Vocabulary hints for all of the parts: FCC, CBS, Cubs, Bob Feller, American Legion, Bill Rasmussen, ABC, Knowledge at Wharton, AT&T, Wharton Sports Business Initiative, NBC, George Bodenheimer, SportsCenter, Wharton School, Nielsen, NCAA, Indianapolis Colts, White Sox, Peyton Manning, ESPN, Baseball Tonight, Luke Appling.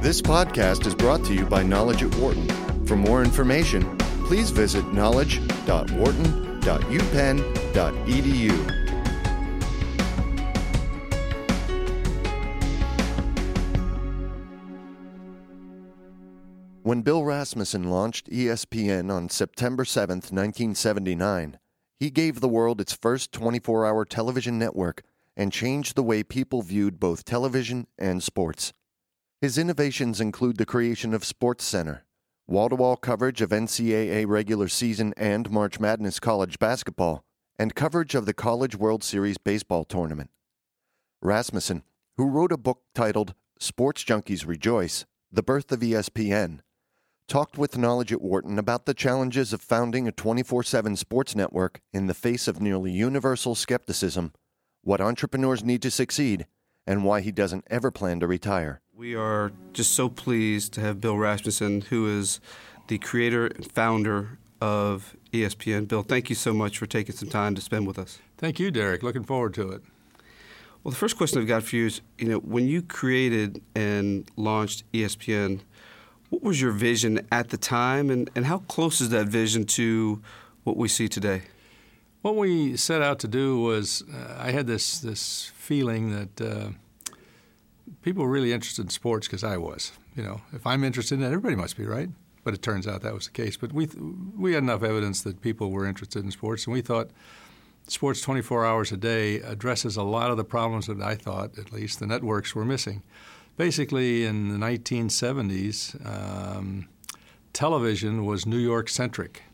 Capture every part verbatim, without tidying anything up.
This podcast is brought to you by Knowledge at Wharton. For more information, please visit knowledge dot wharton dot u penn dot e d u. When Bill Rasmussen launched E S P N on September seventh, nineteen seventy-nine, he gave the world its first twenty-four hour television network and changed the way people viewed both television and sports. His innovations include the creation of SportsCenter, wall-to-wall coverage of N C double A regular season and March Madness college basketball, and coverage of the College World Series baseball tournament. Rasmussen, who wrote a book titled Sports Junkies Rejoice, The Birth of E S P N, talked with Knowledge at Wharton about the challenges of founding a twenty-four seven sports network in the face of nearly universal skepticism, what entrepreneurs need to succeed, and why he doesn't ever plan to retire. We are just so pleased to have Bill Rasmussen, who is the creator and founder of E S P N. Bill, thank you so much for taking some time to spend with us. Thank you, Derek. Looking forward to it. Well, the first question I've got for you is, you know, when you created and launched E S P N, what was your vision at the time, and, and how close is that vision to what we see today? What we set out to do was, uh, I had this this feeling that uh, people were really interested in sports because I was. You know, if I'm interested in it, everybody must be, right? But it turns out that was the case. But we th- we had enough evidence that people were interested in sports, and we thought sports twenty-four hours a day addresses a lot of the problems that I thought, at least, the networks were missing. Basically, in the nineteen seventies, um, television was New York-centric.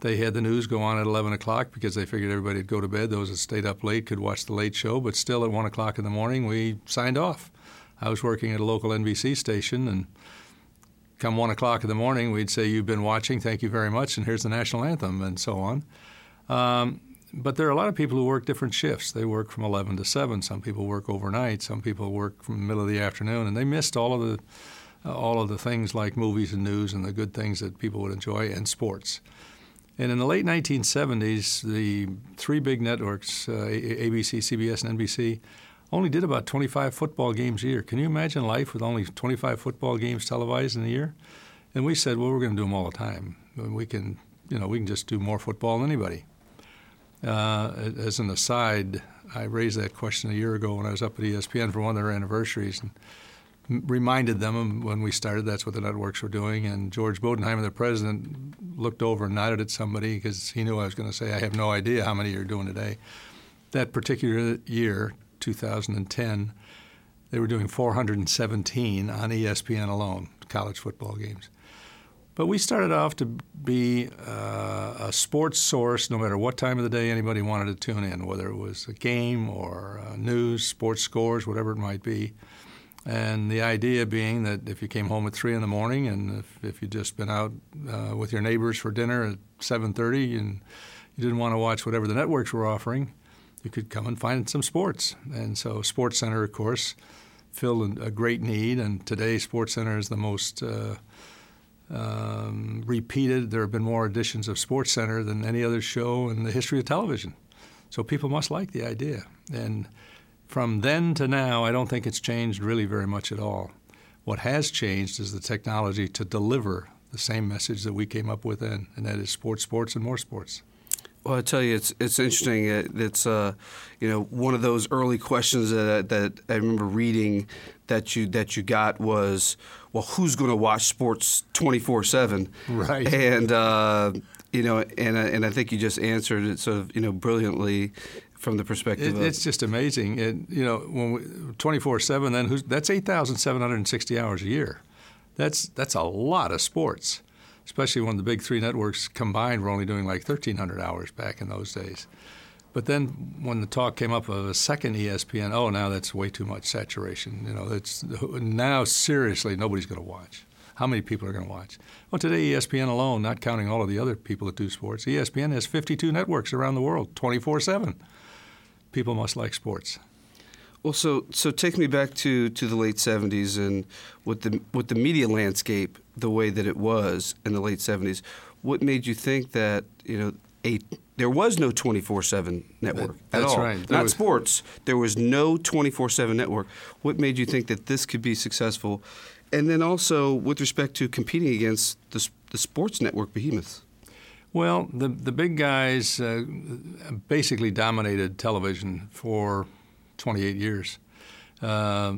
They had the news go on at eleven o'clock because they figured everybody would go to bed. Those that stayed up late could watch the late show, but still at one o'clock in the morning, we signed off. I was working at a local N B C station, and come one o'clock in the morning, we'd say, "You've been watching, thank you very much, and here's the national anthem," and so on. Um, But there are a lot of people who work different shifts. They work from eleven to seven. Some people work overnight. Some people work from the middle of the afternoon. And they missed all of the uh, all of the things like movies and news and the good things that people would enjoy, and sports. And in the late nineteen seventies, the three big networks, uh, A B C, C B S, and N B C, only did about twenty-five football games a year. Can you imagine life with only twenty-five football games televised in a year? And we said, well, we're going to do them all the time. We can, you know, we can just do more football than anybody. Uh, as an aside, I raised that question a year ago when I was up at E S P N for one of their anniversaries and m- reminded them when we started that's what the networks were doing. And George Bodenheimer, the president, looked over and nodded at somebody because he knew I was going to say, I have no idea how many you're doing today. That particular year, two thousand ten, they were doing four hundred seventeen on E S P N alone, college football games. But we started off to be uh, a sports source no matter what time of the day anybody wanted to tune in, whether it was a game or uh, news, sports scores, whatever it might be. And the idea being that if you came home at three in the morning and if, if you'd just been out uh, with your neighbors for dinner at seven thirty and you didn't want to watch whatever the networks were offering, you could come and find some sports. And so SportsCenter, of course, filled a great need. And today SportsCenter is the most uh, Um, repeated. There have been more editions of SportsCenter than any other show in the history of television. So people must like the idea. And from then to now, I don't think it's changed really very much at all. What has changed is the technology to deliver the same message that we came up with then, and that is sports, sports, and more sports. Well, I tell you, it's it's interesting. It's uh, you know, one of those early questions that that I remember reading that you that you got was, well, who's going to watch sports twenty-four seven? Right. And uh, you know, and and I think you just answered it sort of, you know, brilliantly from the perspective. It, of... It's just amazing. It, you know, when we, twenty-four seven, then who's that's eight thousand seven hundred sixty hours a year. That's that's a lot of sports. Especially when the big three networks combined were only doing like thirteen hundred hours back in those days. But then when the talk came up of a second E S P N, oh, now that's way too much saturation. You know, that's, now seriously nobody's going to watch. How many people are going to watch? Well, today E S P N alone, not counting all of the other people that do sports, E S P N has fifty-two networks around the world, twenty-four seven. People must like sports. Well, so so take me back to, to the late seventies and with the with the media landscape the way that it was in the late seventies. What made you think that, you know, a there was no twenty-four seven network that, at all? That's right. There Not was, sports. There was no twenty-four seven network. What made you think that this could be successful And then also with respect to competing against the, the sports network behemoths. Well, the the big guys uh, basically dominated television for twenty-eight years. Uh,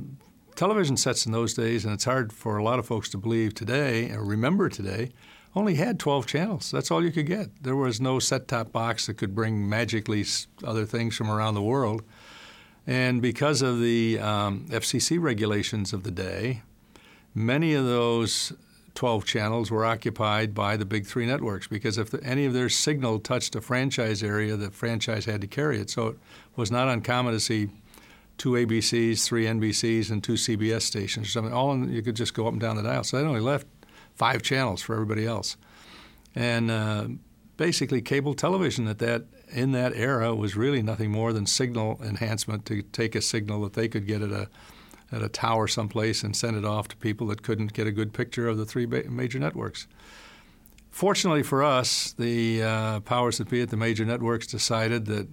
television sets in those days, and it's hard for a lot of folks to believe today or remember today, only had twelve channels. That's all you could get. There was no set-top box that could bring magically other things from around the world. And because of the um, F C C regulations of the day, many of those twelve channels were occupied by the big three networks, because if the, any of their signal touched a franchise area, the franchise had to carry it. So it was not uncommon to see two A B Cs, three N B Cs, and two C B S stations or something. All in, you could just go up and down the dial. So that only left five channels for everybody else. And uh, basically cable television at that in that era was really nothing more than signal enhancement, to take a signal that they could get at a at a tower someplace and send it off to people that couldn't get a good picture of the three ba- major networks. Fortunately for us, the uh, powers that be at the major networks decided that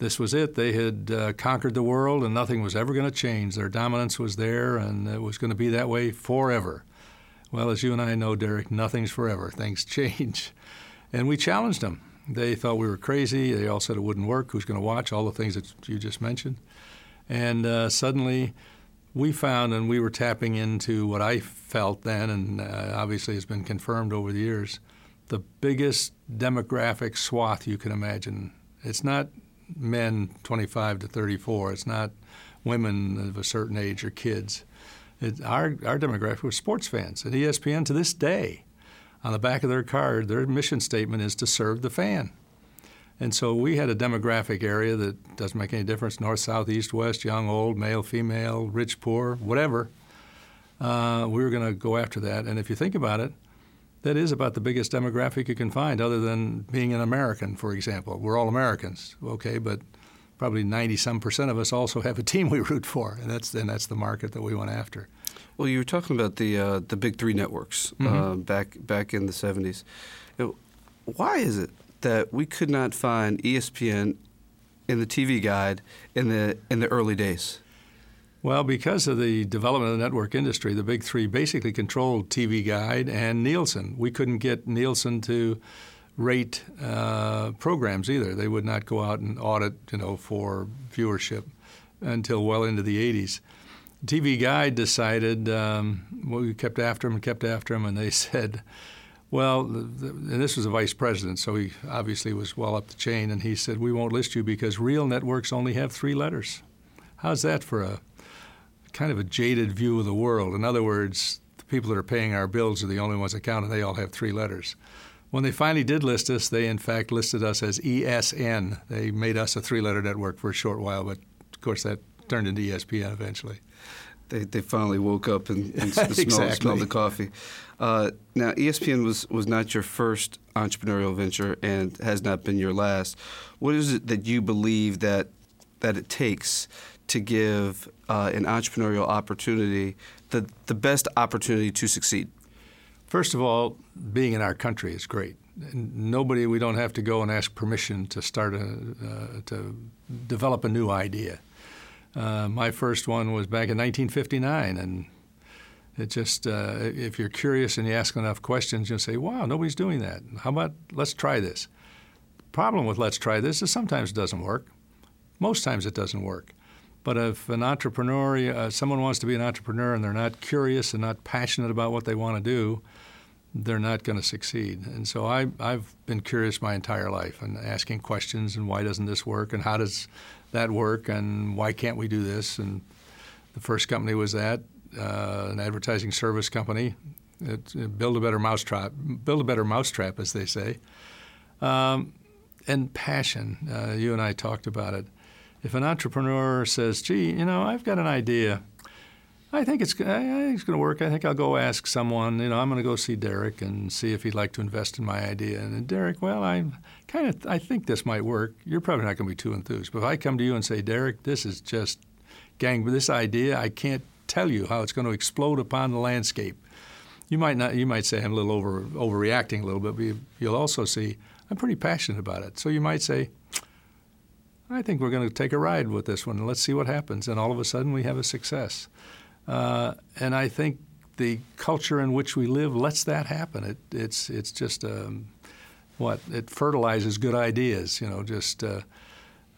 this was it. They had uh, conquered the world and nothing was ever going to change. Their dominance was there and it was going to be that way forever. Well, as you and I know, Derek, nothing's forever. Things change. And we challenged them. They thought we were crazy. They all said it wouldn't work. Who's going to watch? All the things that you just mentioned. And uh, suddenly we found, and we were tapping into what I felt then, and uh, obviously has been confirmed over the years, the biggest demographic swath you can imagine. It's not men twenty-five to thirty-four. It's not women of a certain age or kids. It, our, our demographic was sports fans. And E S P N to this day, on the back of their card, their mission statement is to serve the fan. And so we had a demographic area that doesn't make any difference, north, south, east, west, young, old, male, female, rich, poor, whatever. Uh, we were going to go after that. And if you think about it, that is about the biggest demographic you can find, other than being an American, for example. We're all Americans, okay, but probably ninety-some percent of us also have a team we root for, and that's and that's the market that we went after. Well, you were talking about the uh, the big three networks mm-hmm. uh, back back in the seventies. You know, why is it that we could not find E S P N in the T V guide in the in the early days? Well, because of the development of the network industry, the big three basically controlled T V Guide and Nielsen. We couldn't get Nielsen to rate uh, programs either. They would not go out and audit, you know, for viewership until well into the eighties. T V Guide decided, um, well, we kept after them and kept after them, and they said, well, the, and this was a vice president, so he obviously was well up the chain, and he said, we won't list you because real networks only have three letters. How's that for a kind of a jaded view of the world? In other words, the people that are paying our bills are the only ones that count, and they all have three letters. When they finally did list us, they in fact listed us as E S N. They made us a three-letter network for a short while, but of course that turned into E S P N eventually. They, they finally woke up and, and smelled, exactly. smelled the coffee. Uh, now, E S P N was, was not your first entrepreneurial venture and has not been your last. What is it that you believe that that it takes to give uh, an entrepreneurial opportunity the, the best opportunity to succeed? First of all, being in our country is great. Nobody, we don't have to go and ask permission to start a, uh, to develop a new idea. Uh, my first one was back in nineteen fifty-nine, and it just, uh, if you're curious and you ask enough questions, you'll say, wow, nobody's doing that. How about let's try this? The problem with let's try this is sometimes it doesn't work. Most times it doesn't work. But if an entrepreneur, uh, someone wants to be an entrepreneur and they're not curious and not passionate about what they want to do, they're not going to succeed. And so I, I've been curious my entire life and asking questions, and why doesn't this work, and how does that work, and why can't we do this? And the first company was that, uh, an advertising service company. It, it build a better mousetrap, build a better mousetrap, as they say. Um, and passion, uh, you and I talked about it. If an entrepreneur says, gee, you know, I've got an idea, I think it's, I think it's going to work. I think I'll go ask someone. You know, I'm going to go see Derek and see if he'd like to invest in my idea. And then, Derek, well, I kind of I think this might work. You're probably not going to be too enthused. But if I come to you and say, Derek, this is just gang. This idea, I can't tell you how it's going to explode upon the landscape. You might not. You might say I'm a little over overreacting a little bit. But you'll also see I'm pretty passionate about it. So you might say, I think we're going to take a ride with this one. Let's see what happens. And all of a sudden, we have a success. Uh, and I think the culture in which we live lets that happen. It, it's it's just um, what it fertilizes good ideas. You know, just uh,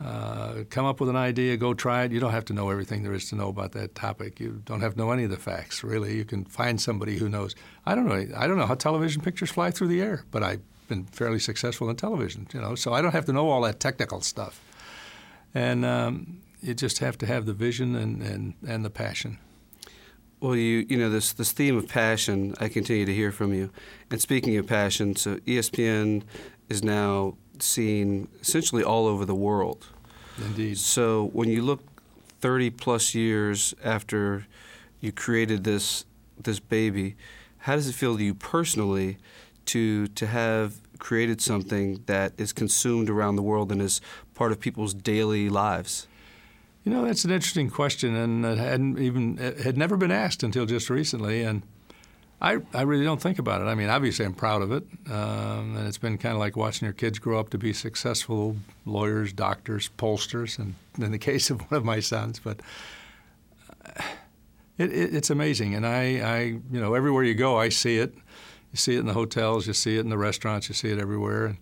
uh, come up with an idea, go try it. You don't have to know everything there is to know about that topic. You don't have to know any of the facts, really. You can find somebody who knows. I don't know. I don't know how television pictures fly through the air, but I've been fairly successful in television. You know, so I don't have to know all that technical stuff. And um, you just have to have the vision and, and, and the passion. Well, you you know, this this theme of passion, I continue to hear from you. And speaking of passion, so E S P N is now seen essentially all over the world. Indeed. So when you look thirty-plus years after you created this this baby, how does it feel to you personally to to have created something that is consumed around the world and is part of people's daily lives? You know, that's an interesting question, and it hadn't even it had never been asked until just recently, and I I really don't think about it. I mean, obviously, I'm proud of it, um, and it's been kind of like watching your kids grow up to be successful lawyers, doctors, pollsters, and in the case of one of my sons, but it, it, it's amazing, and I, I you know everywhere you go, I see it. You see it in the hotels, you see it in the restaurants, you see it everywhere, and,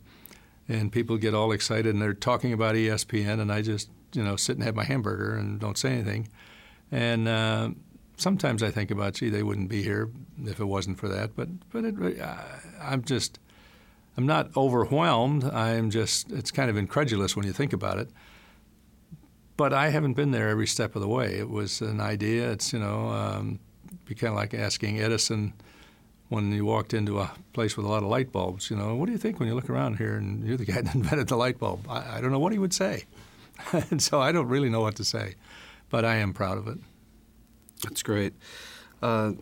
and people get all excited and they're talking about E S P N, and I just you know sit and have my hamburger and don't say anything. And uh, sometimes I think about, gee, they wouldn't be here if it wasn't for that. But but it, I, I'm just I'm not overwhelmed. I'm just it's kind of incredulous when you think about it. But I haven't been there every step of the way. It was an idea. It's you know um, be kind of like asking Edison. When you walked into a place with a lot of light bulbs, you know, what do you think when you look around here and you're the guy that invented the light bulb? I, I don't know what he would say. And so I don't really know what to say, but I am proud of it. That's great. Uh,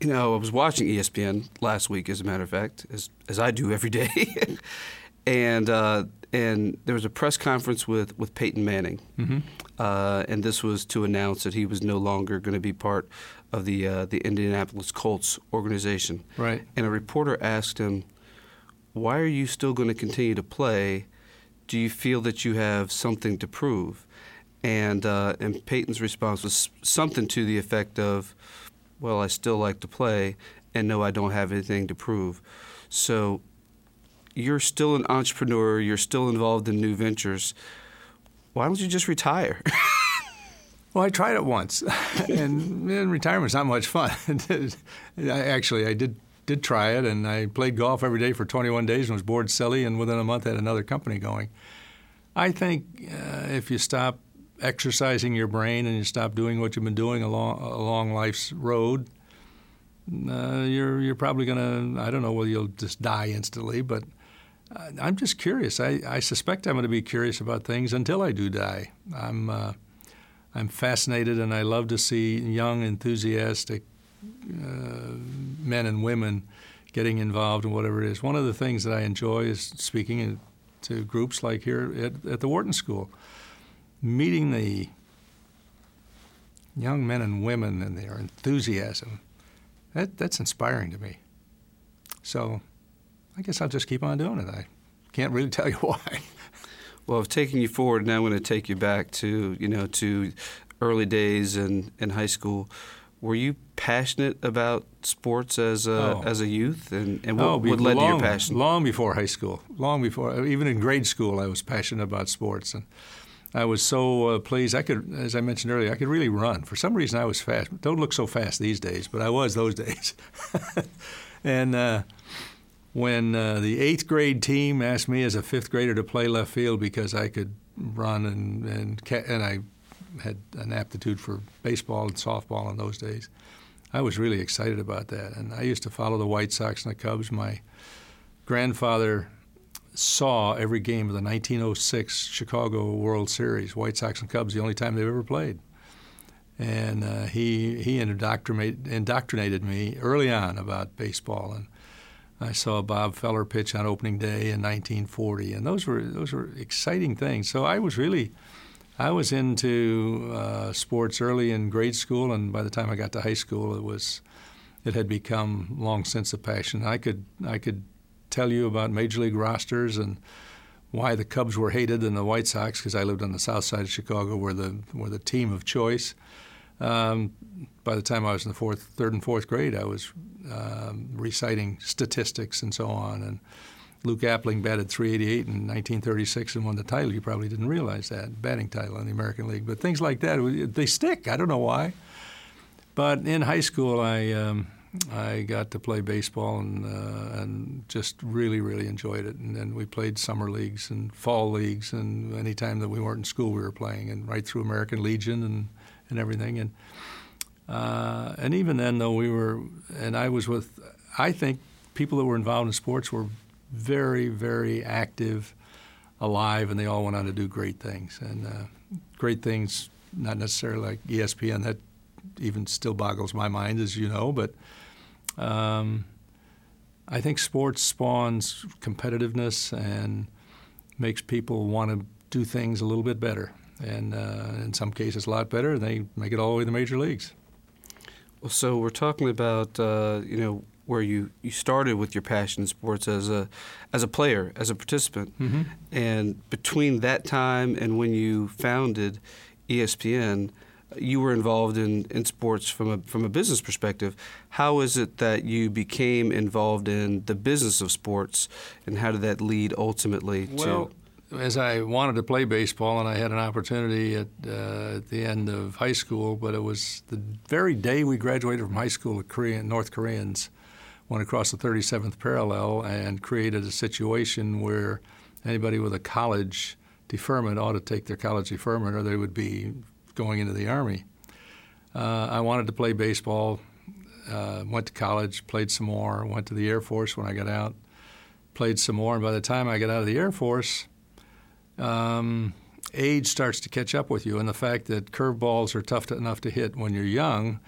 you know, I was watching E S P N last week, as a matter of fact, as as I do every day. and uh, and there was a press conference with, with Peyton Manning. Mm-hmm. Uh, and this was to announce that he was no longer going to be part of the uh, the Indianapolis Colts organization. Right. And a reporter asked him, why are you still going to continue to play? Do you feel that you have something to prove? And, uh, and Peyton's response was something to the effect of, well, I still like to play, and no, I don't have anything to prove. So you're still an entrepreneur. You're still involved in new ventures. Why don't you just retire? Well, I tried it once, and, and retirement's not much fun. I, actually, I did did try it, and I played golf every day for twenty-one days and was bored silly, and within a month had another company going. I think uh, if you stop exercising your brain and you stop doing what you've been doing along, along life's road, uh, you're you're probably going to, I don't know whether you'll just die instantly, but I, I'm just curious. I, I suspect I'm going to be curious about things until I do die. I'm... Uh, I'm fascinated, and I love to see young, enthusiastic uh, men and women getting involved in whatever it is. One of the things that I enjoy is speaking in, to groups like here at, at the Wharton School, meeting the young men and women and their enthusiasm. That, that's inspiring to me. So I guess I'll just keep on doing it. I can't really tell you why. Well, I've taken you forward, now I'm going to take you back to, you know, to early days in, in high school. Were you passionate about sports as a, oh. as a youth? And, and what, oh, what led long, to your passion? Long before high school. Long before. Even in grade school, I was passionate about sports. And I was so uh, pleased. I could, as I mentioned earlier, I could really run. For some reason, I was fast. Don't look so fast these days, but I was those days. and... Uh, When uh, the eighth grade team asked me as a fifth grader to play left field because I could run and and, ca- and I had an aptitude for baseball and softball in those days, I was really excited about that. And I used to follow the White Sox and the Cubs. My grandfather saw every game of the nineteen oh six Chicago World Series, White Sox and Cubs, the only time they've ever played. And uh, he he indoctrinated, indoctrinated me early on about baseball. And I saw Bob Feller pitch on opening day in nineteen forty, and those were those were exciting things. So I was really, I was into uh, sports early in grade school, and by the time I got to high school, it was, it had become long since a passion. I could I could tell you about major league rosters and why the Cubs were hated and the White Sox, because I lived on the south side of Chicago, were the were the team of choice. um, by the time I was in the fourth, third and fourth grade, I was um, reciting statistics and so on. And Luke Appling batted three eighty-eight in nineteen thirty-six and won the title. You probably didn't realize that, batting title in the American League. But things like that, they stick. I don't know why. But in high school, I um, I got to play baseball and uh, and just really, really enjoyed it. And then we played summer leagues and fall leagues. And any time that we weren't in school, we were playing, and right through American Legion and, and everything. And uh, and even then, though, we were – and I was with – I think people that were involved in sports were – very, very active, alive, and they all went on to do great things. And uh, great things, not necessarily like E S P N, that even still boggles my mind, as you know, but um, I think sports spawns competitiveness and makes people want to do things a little bit better. And uh, in some cases, a lot better, and they make it all the way to the major leagues. Well, so we're talking about, uh, you know, where you, you started with your passion in sports as a as a player, as a participant. Mm-hmm. And between that time and when you founded E S P N, you were involved in, in sports from a from a business perspective. How is it that you became involved in the business of sports, and how did that lead ultimately well, to... Well, as I wanted to play baseball, and I had an opportunity at, uh, at the end of high school, but it was the very day we graduated from high school, Korean, North Koreans went across the thirty-seventh parallel and created a situation where anybody with a college deferment ought to take their college deferment, or they would be going into the Army. Uh, I wanted to play baseball, uh, went to college, played some more, went to the Air Force when I got out, played some more, and by the time I got out of the Air Force, um, age starts to catch up with you, and the fact that curveballs are tough to, enough to hit when you're young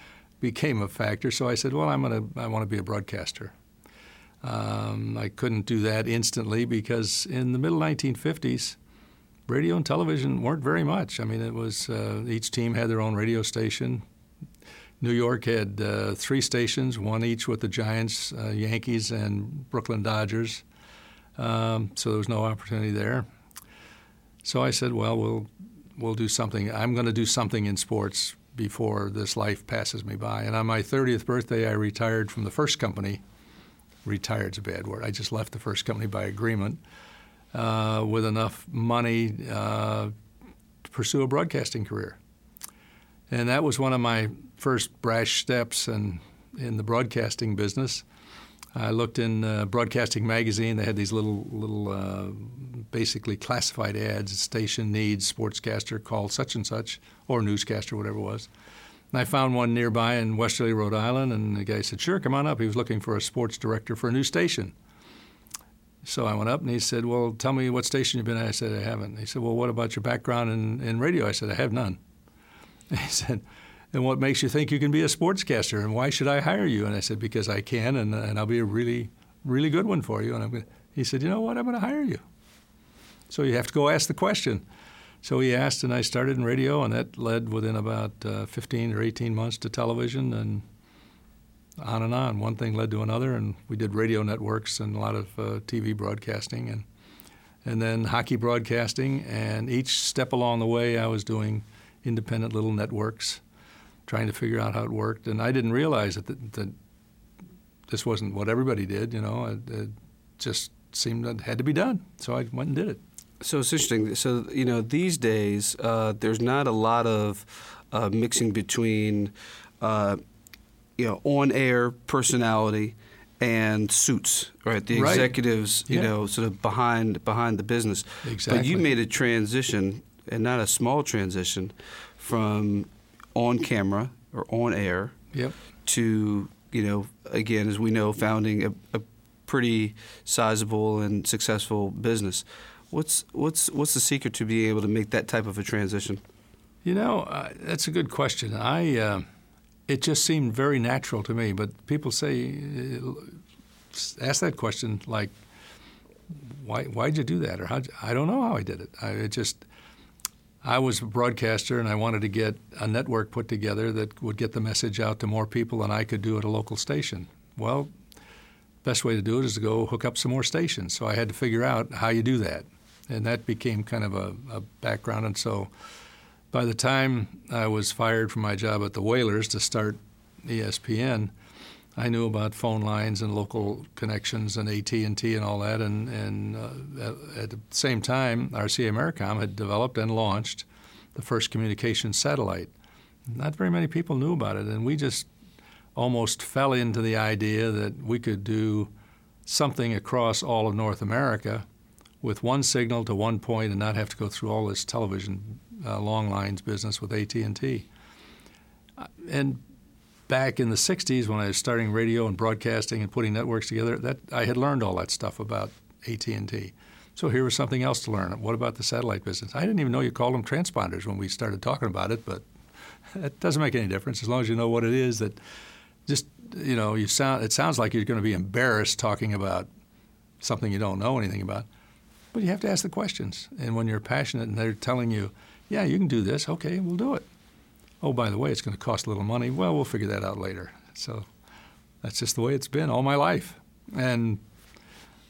became a factor. So I said, well, I'm gonna, I want to be a broadcaster. Um, I couldn't do that instantly because in the middle nineteen fifties, radio and television weren't very much. I mean, it was uh, each team had their own radio station. New York had uh, three stations, one each with the Giants, uh, Yankees, and Brooklyn Dodgers. Um, so there was no opportunity there. So I said, well, we'll we'll do something. I'm going to do something in sports before this life passes me by. And on my thirtieth birthday, I retired from the first company. Retired's a bad word. I just left the first company by agreement uh, with enough money uh, to pursue a broadcasting career. And that was one of my first brash steps in, in the broadcasting business. I looked in uh, Broadcasting Magazine. They had these little, little uh, basically classified ads, station needs, sportscaster, call such and such, or newscaster, whatever it was. And I found one nearby in Westerly, Rhode Island, and the guy said, sure, come on up. He was looking for a sports director for a new station. So I went up, and he said, well, tell me what station you've been at. I said, I haven't. He said, well, what about your background in, in radio? I said, I have none. And he said, and what makes you think you can be a sportscaster? And why should I hire you? And I said, because I can, and, and I'll be a really, really good one for you. And I'm gonna, he said, you know what? I'm going to hire you. So you have to go ask the question. So he asked, and I started in radio, and that led within about uh, fifteen or eighteen months to television, and on and on. One thing led to another, and we did radio networks and a lot of uh, T V broadcasting, and and then hockey broadcasting. And each step along the way, I was doing independent little networks, trying to figure out how it worked. And I didn't realize that, that, that this wasn't what everybody did, you know. It, it just seemed that it had to be done. So I went and did it. So it's interesting. So, you know, these days uh, there's not a lot of uh, mixing between, uh, you know, on-air personality and suits, right? The executives, right. Yeah. You know, sort of behind behind the business. Exactly. But you made a transition, and not a small transition, from on camera or on air, yep, to, you know, again, as we know, founding a, a pretty sizable and successful business. What's what's what's the secret to being able to make that type of a transition? You know, uh, that's a good question. I uh, it just seemed very natural to me. But people say, uh, ask that question like, why why'd you do that, or how? I don't know how I did it. I it just. I was a broadcaster, and I wanted to get a network put together that would get the message out to more people than I could do at a local station. Well, best way to do it is to go hook up some more stations. So I had to figure out how you do that, and that became kind of a, a background. And so By the time I was fired from my job at the Whalers to start E S P N, I knew about phone lines and local connections and A T and T and all that. And, and uh, at the same time, R C A Americom had developed and launched the first communication satellite. Not very many people knew about it, and we just almost fell into the idea that we could do something across all of North America with one signal to one point and not have to go through all this television uh, long lines business with A T and T. And back in the sixties, when I was starting radio and broadcasting and putting networks together, that I had learned all that stuff about A T and T. So here was something else to learn. What about the satellite business? I didn't even know you called them transponders when we started talking about it, but it doesn't make any difference as long as you know what it is. That just, you know, you sound, it sounds like you're going to be embarrassed talking about something you don't know anything about. But you have to ask the questions. And when you're passionate and they're telling you, yeah, you can do this, okay, we'll do it. Oh, by the way, it's going to cost a little money. Well, we'll figure that out later. So that's just the way it's been all my life. And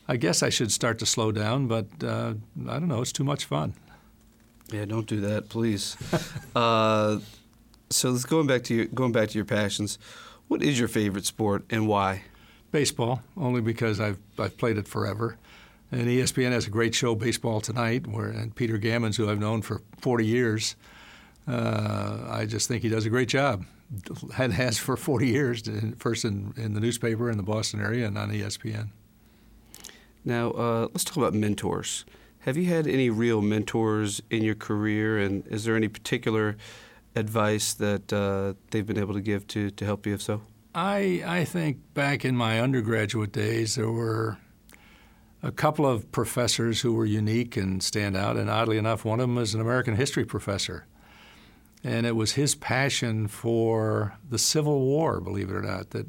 I guess I should start to slow down, but uh, I don't know, it's too much fun. Yeah, don't do that, please. uh, so let's going back to your, going back to your passions. What is your favorite sport and why? Baseball, only because I've I've played it forever. And E S P N has a great show, Baseball Tonight, where and Peter Gammons, who I've known for forty years, uh, I just think he does a great job. Had has for forty years, first in, in the newspaper in the Boston area and on E S P N. Now, uh, let's talk about mentors. Have you had any real mentors in your career, and is there any particular advice that uh, they've been able to give to, to help you, if so? I, I think back in my undergraduate days, there were a couple of professors who were unique and stand out, and oddly enough, one of them was an American history professor. And it was his passion for the Civil War, believe it or not, that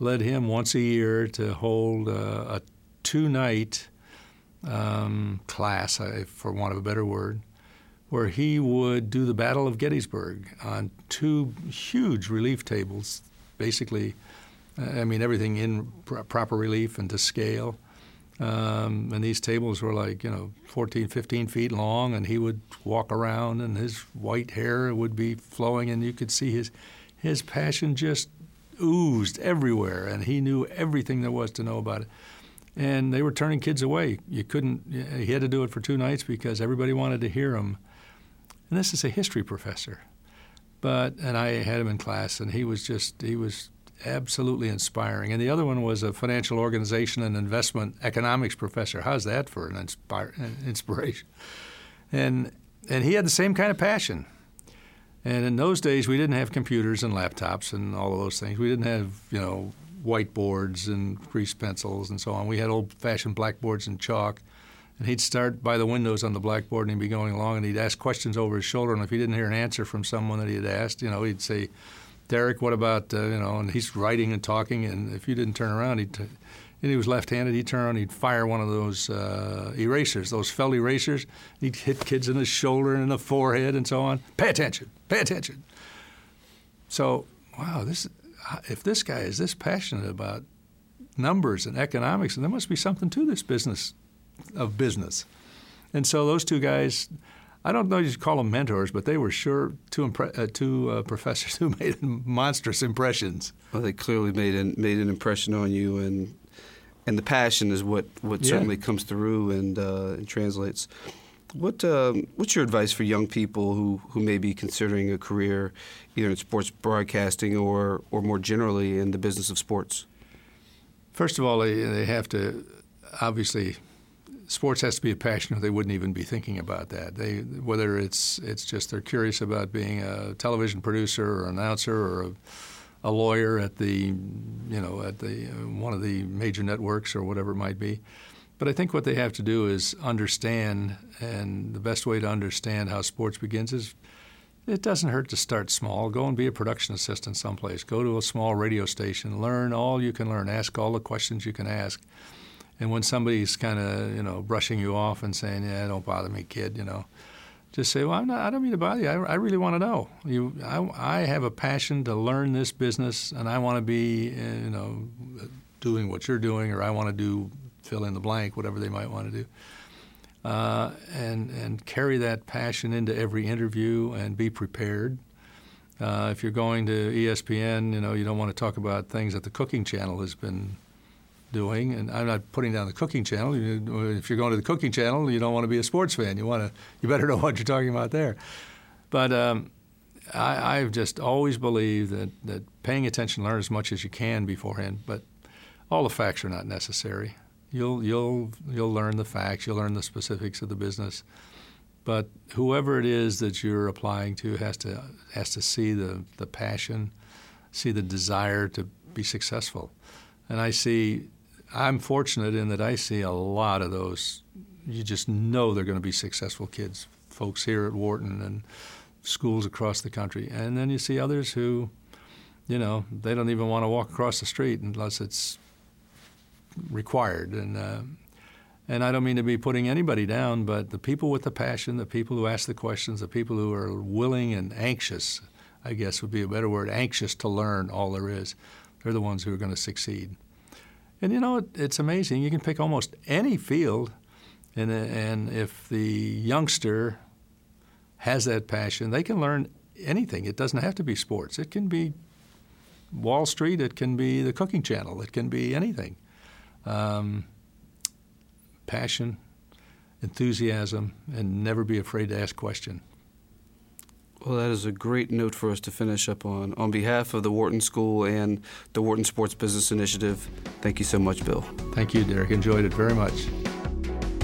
led him once a year to hold a, a two-night um, class, I, for want of a better word, where he would do the Battle of Gettysburg on two huge relief tables, basically, I mean, everything in pro- proper relief and to scale. Um, and these tables were like, you know, fourteen, fifteen feet long, and he would walk around and his white hair would be flowing, and you could see his his passion just oozed everywhere, and he knew everything there was to know about it. And they were turning kids away. You couldn't, he had to do it for two nights because everybody wanted to hear him. And this is a history professor. But, and I had him in class, and he was just, he was absolutely inspiring. And the other one was a financial organization and investment economics professor. How's that for an inspire, an inspiration? And and he had the same kind of passion. And in those days, we didn't have computers and laptops and all of those things. We didn't have, you know, whiteboards and grease pencils and so on. We had old-fashioned blackboards and chalk. And he'd start by the windows on the blackboard, and he'd be going along, and he'd ask questions over his shoulder. And if he didn't hear an answer from someone that he had asked, you know, he'd say, Derek, what about, uh, you know, and he's writing and talking, and if you didn't turn around, he'd t- and he was left-handed, he'd turn around, he'd fire one of those uh, erasers, those felt erasers. He'd hit kids in the shoulder and in the forehead and so on. Pay attention, pay attention. So, wow, this if this guy is this passionate about numbers and economics, then there must be something to this business of business. And so those two guys, I don't know if you should call them mentors, but they were sure two, impre- uh, two uh, professors who made monstrous impressions. Well, they clearly made an, made an impression on you, and and the passion is what, what yeah. certainly comes through and, uh, and translates. What um, what's your advice for young people who, who may be considering a career either in sports broadcasting or, or more generally in the business of sports? First of all, they, they have to obviously – sports has to be a passion, or they wouldn't even be thinking about that. They, whether it's it's just they're curious about being a television producer or announcer or a, a lawyer at the, you know, at the one of the major networks or whatever it might be. But I think what they have to do is understand, and the best way to understand how sports begins is it doesn't hurt to start small. Go and be a production assistant someplace. Go to a small radio station. Learn all you can learn. Ask all the questions you can ask. And when somebody's kind of, you know, brushing you off and saying, yeah, don't bother me, kid, you know, just say, well, I'm not, I don't mean to bother you. I, I really want to know. You, I, I have a passion to learn this business, and I want to be, you know, doing what you're doing, or I want to do fill in the blank, whatever they might want to do. uh, and and carry that passion into every interview and be prepared. Uh, if you're going to E S P N, you know, you don't want to talk about things that the Cooking Channel has been doing. And I'm not putting down the Cooking Channel. You, if you're going to the Cooking Channel, you don't want to be a sports fan. You want to, you better know what you're talking about there. But um, I, I've just always believed that, that paying attention, learn as much as you can beforehand. But all the facts are not necessary. You'll you'll you'll learn the facts. You'll learn the specifics of the business. But whoever it is that you're applying to has to has to see the, the passion, see the desire to be successful. And I see, I'm fortunate in that I see a lot of those. You just know they're going to be successful kids, folks here at Wharton and schools across the country. And then you see others who, you know, they don't even want to walk across the street unless it's required. And uh, and I don't mean to be putting anybody down, but the people with the passion, the people who ask the questions, the people who are willing and anxious, I guess would be a better word, anxious to learn all there is, they're the ones who are going to succeed. And, you know, it, it's amazing. You can pick almost any field, and and if the youngster has that passion, they can learn anything. It doesn't have to be sports. It can be Wall Street. It can be the Cooking Channel. It can be anything. Um, passion, enthusiasm, and never be afraid to ask questions. Well, that is a great note for us to finish up on. On behalf of the Wharton School and the Wharton Sports Business Initiative, thank you so much, Bill. Thank you, Derek. Enjoyed it very much.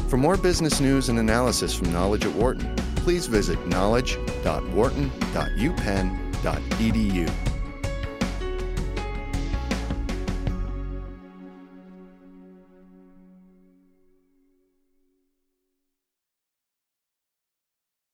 For more business news and analysis from Knowledge at Wharton, please visit knowledge dot wharton dot u penn dot e d u.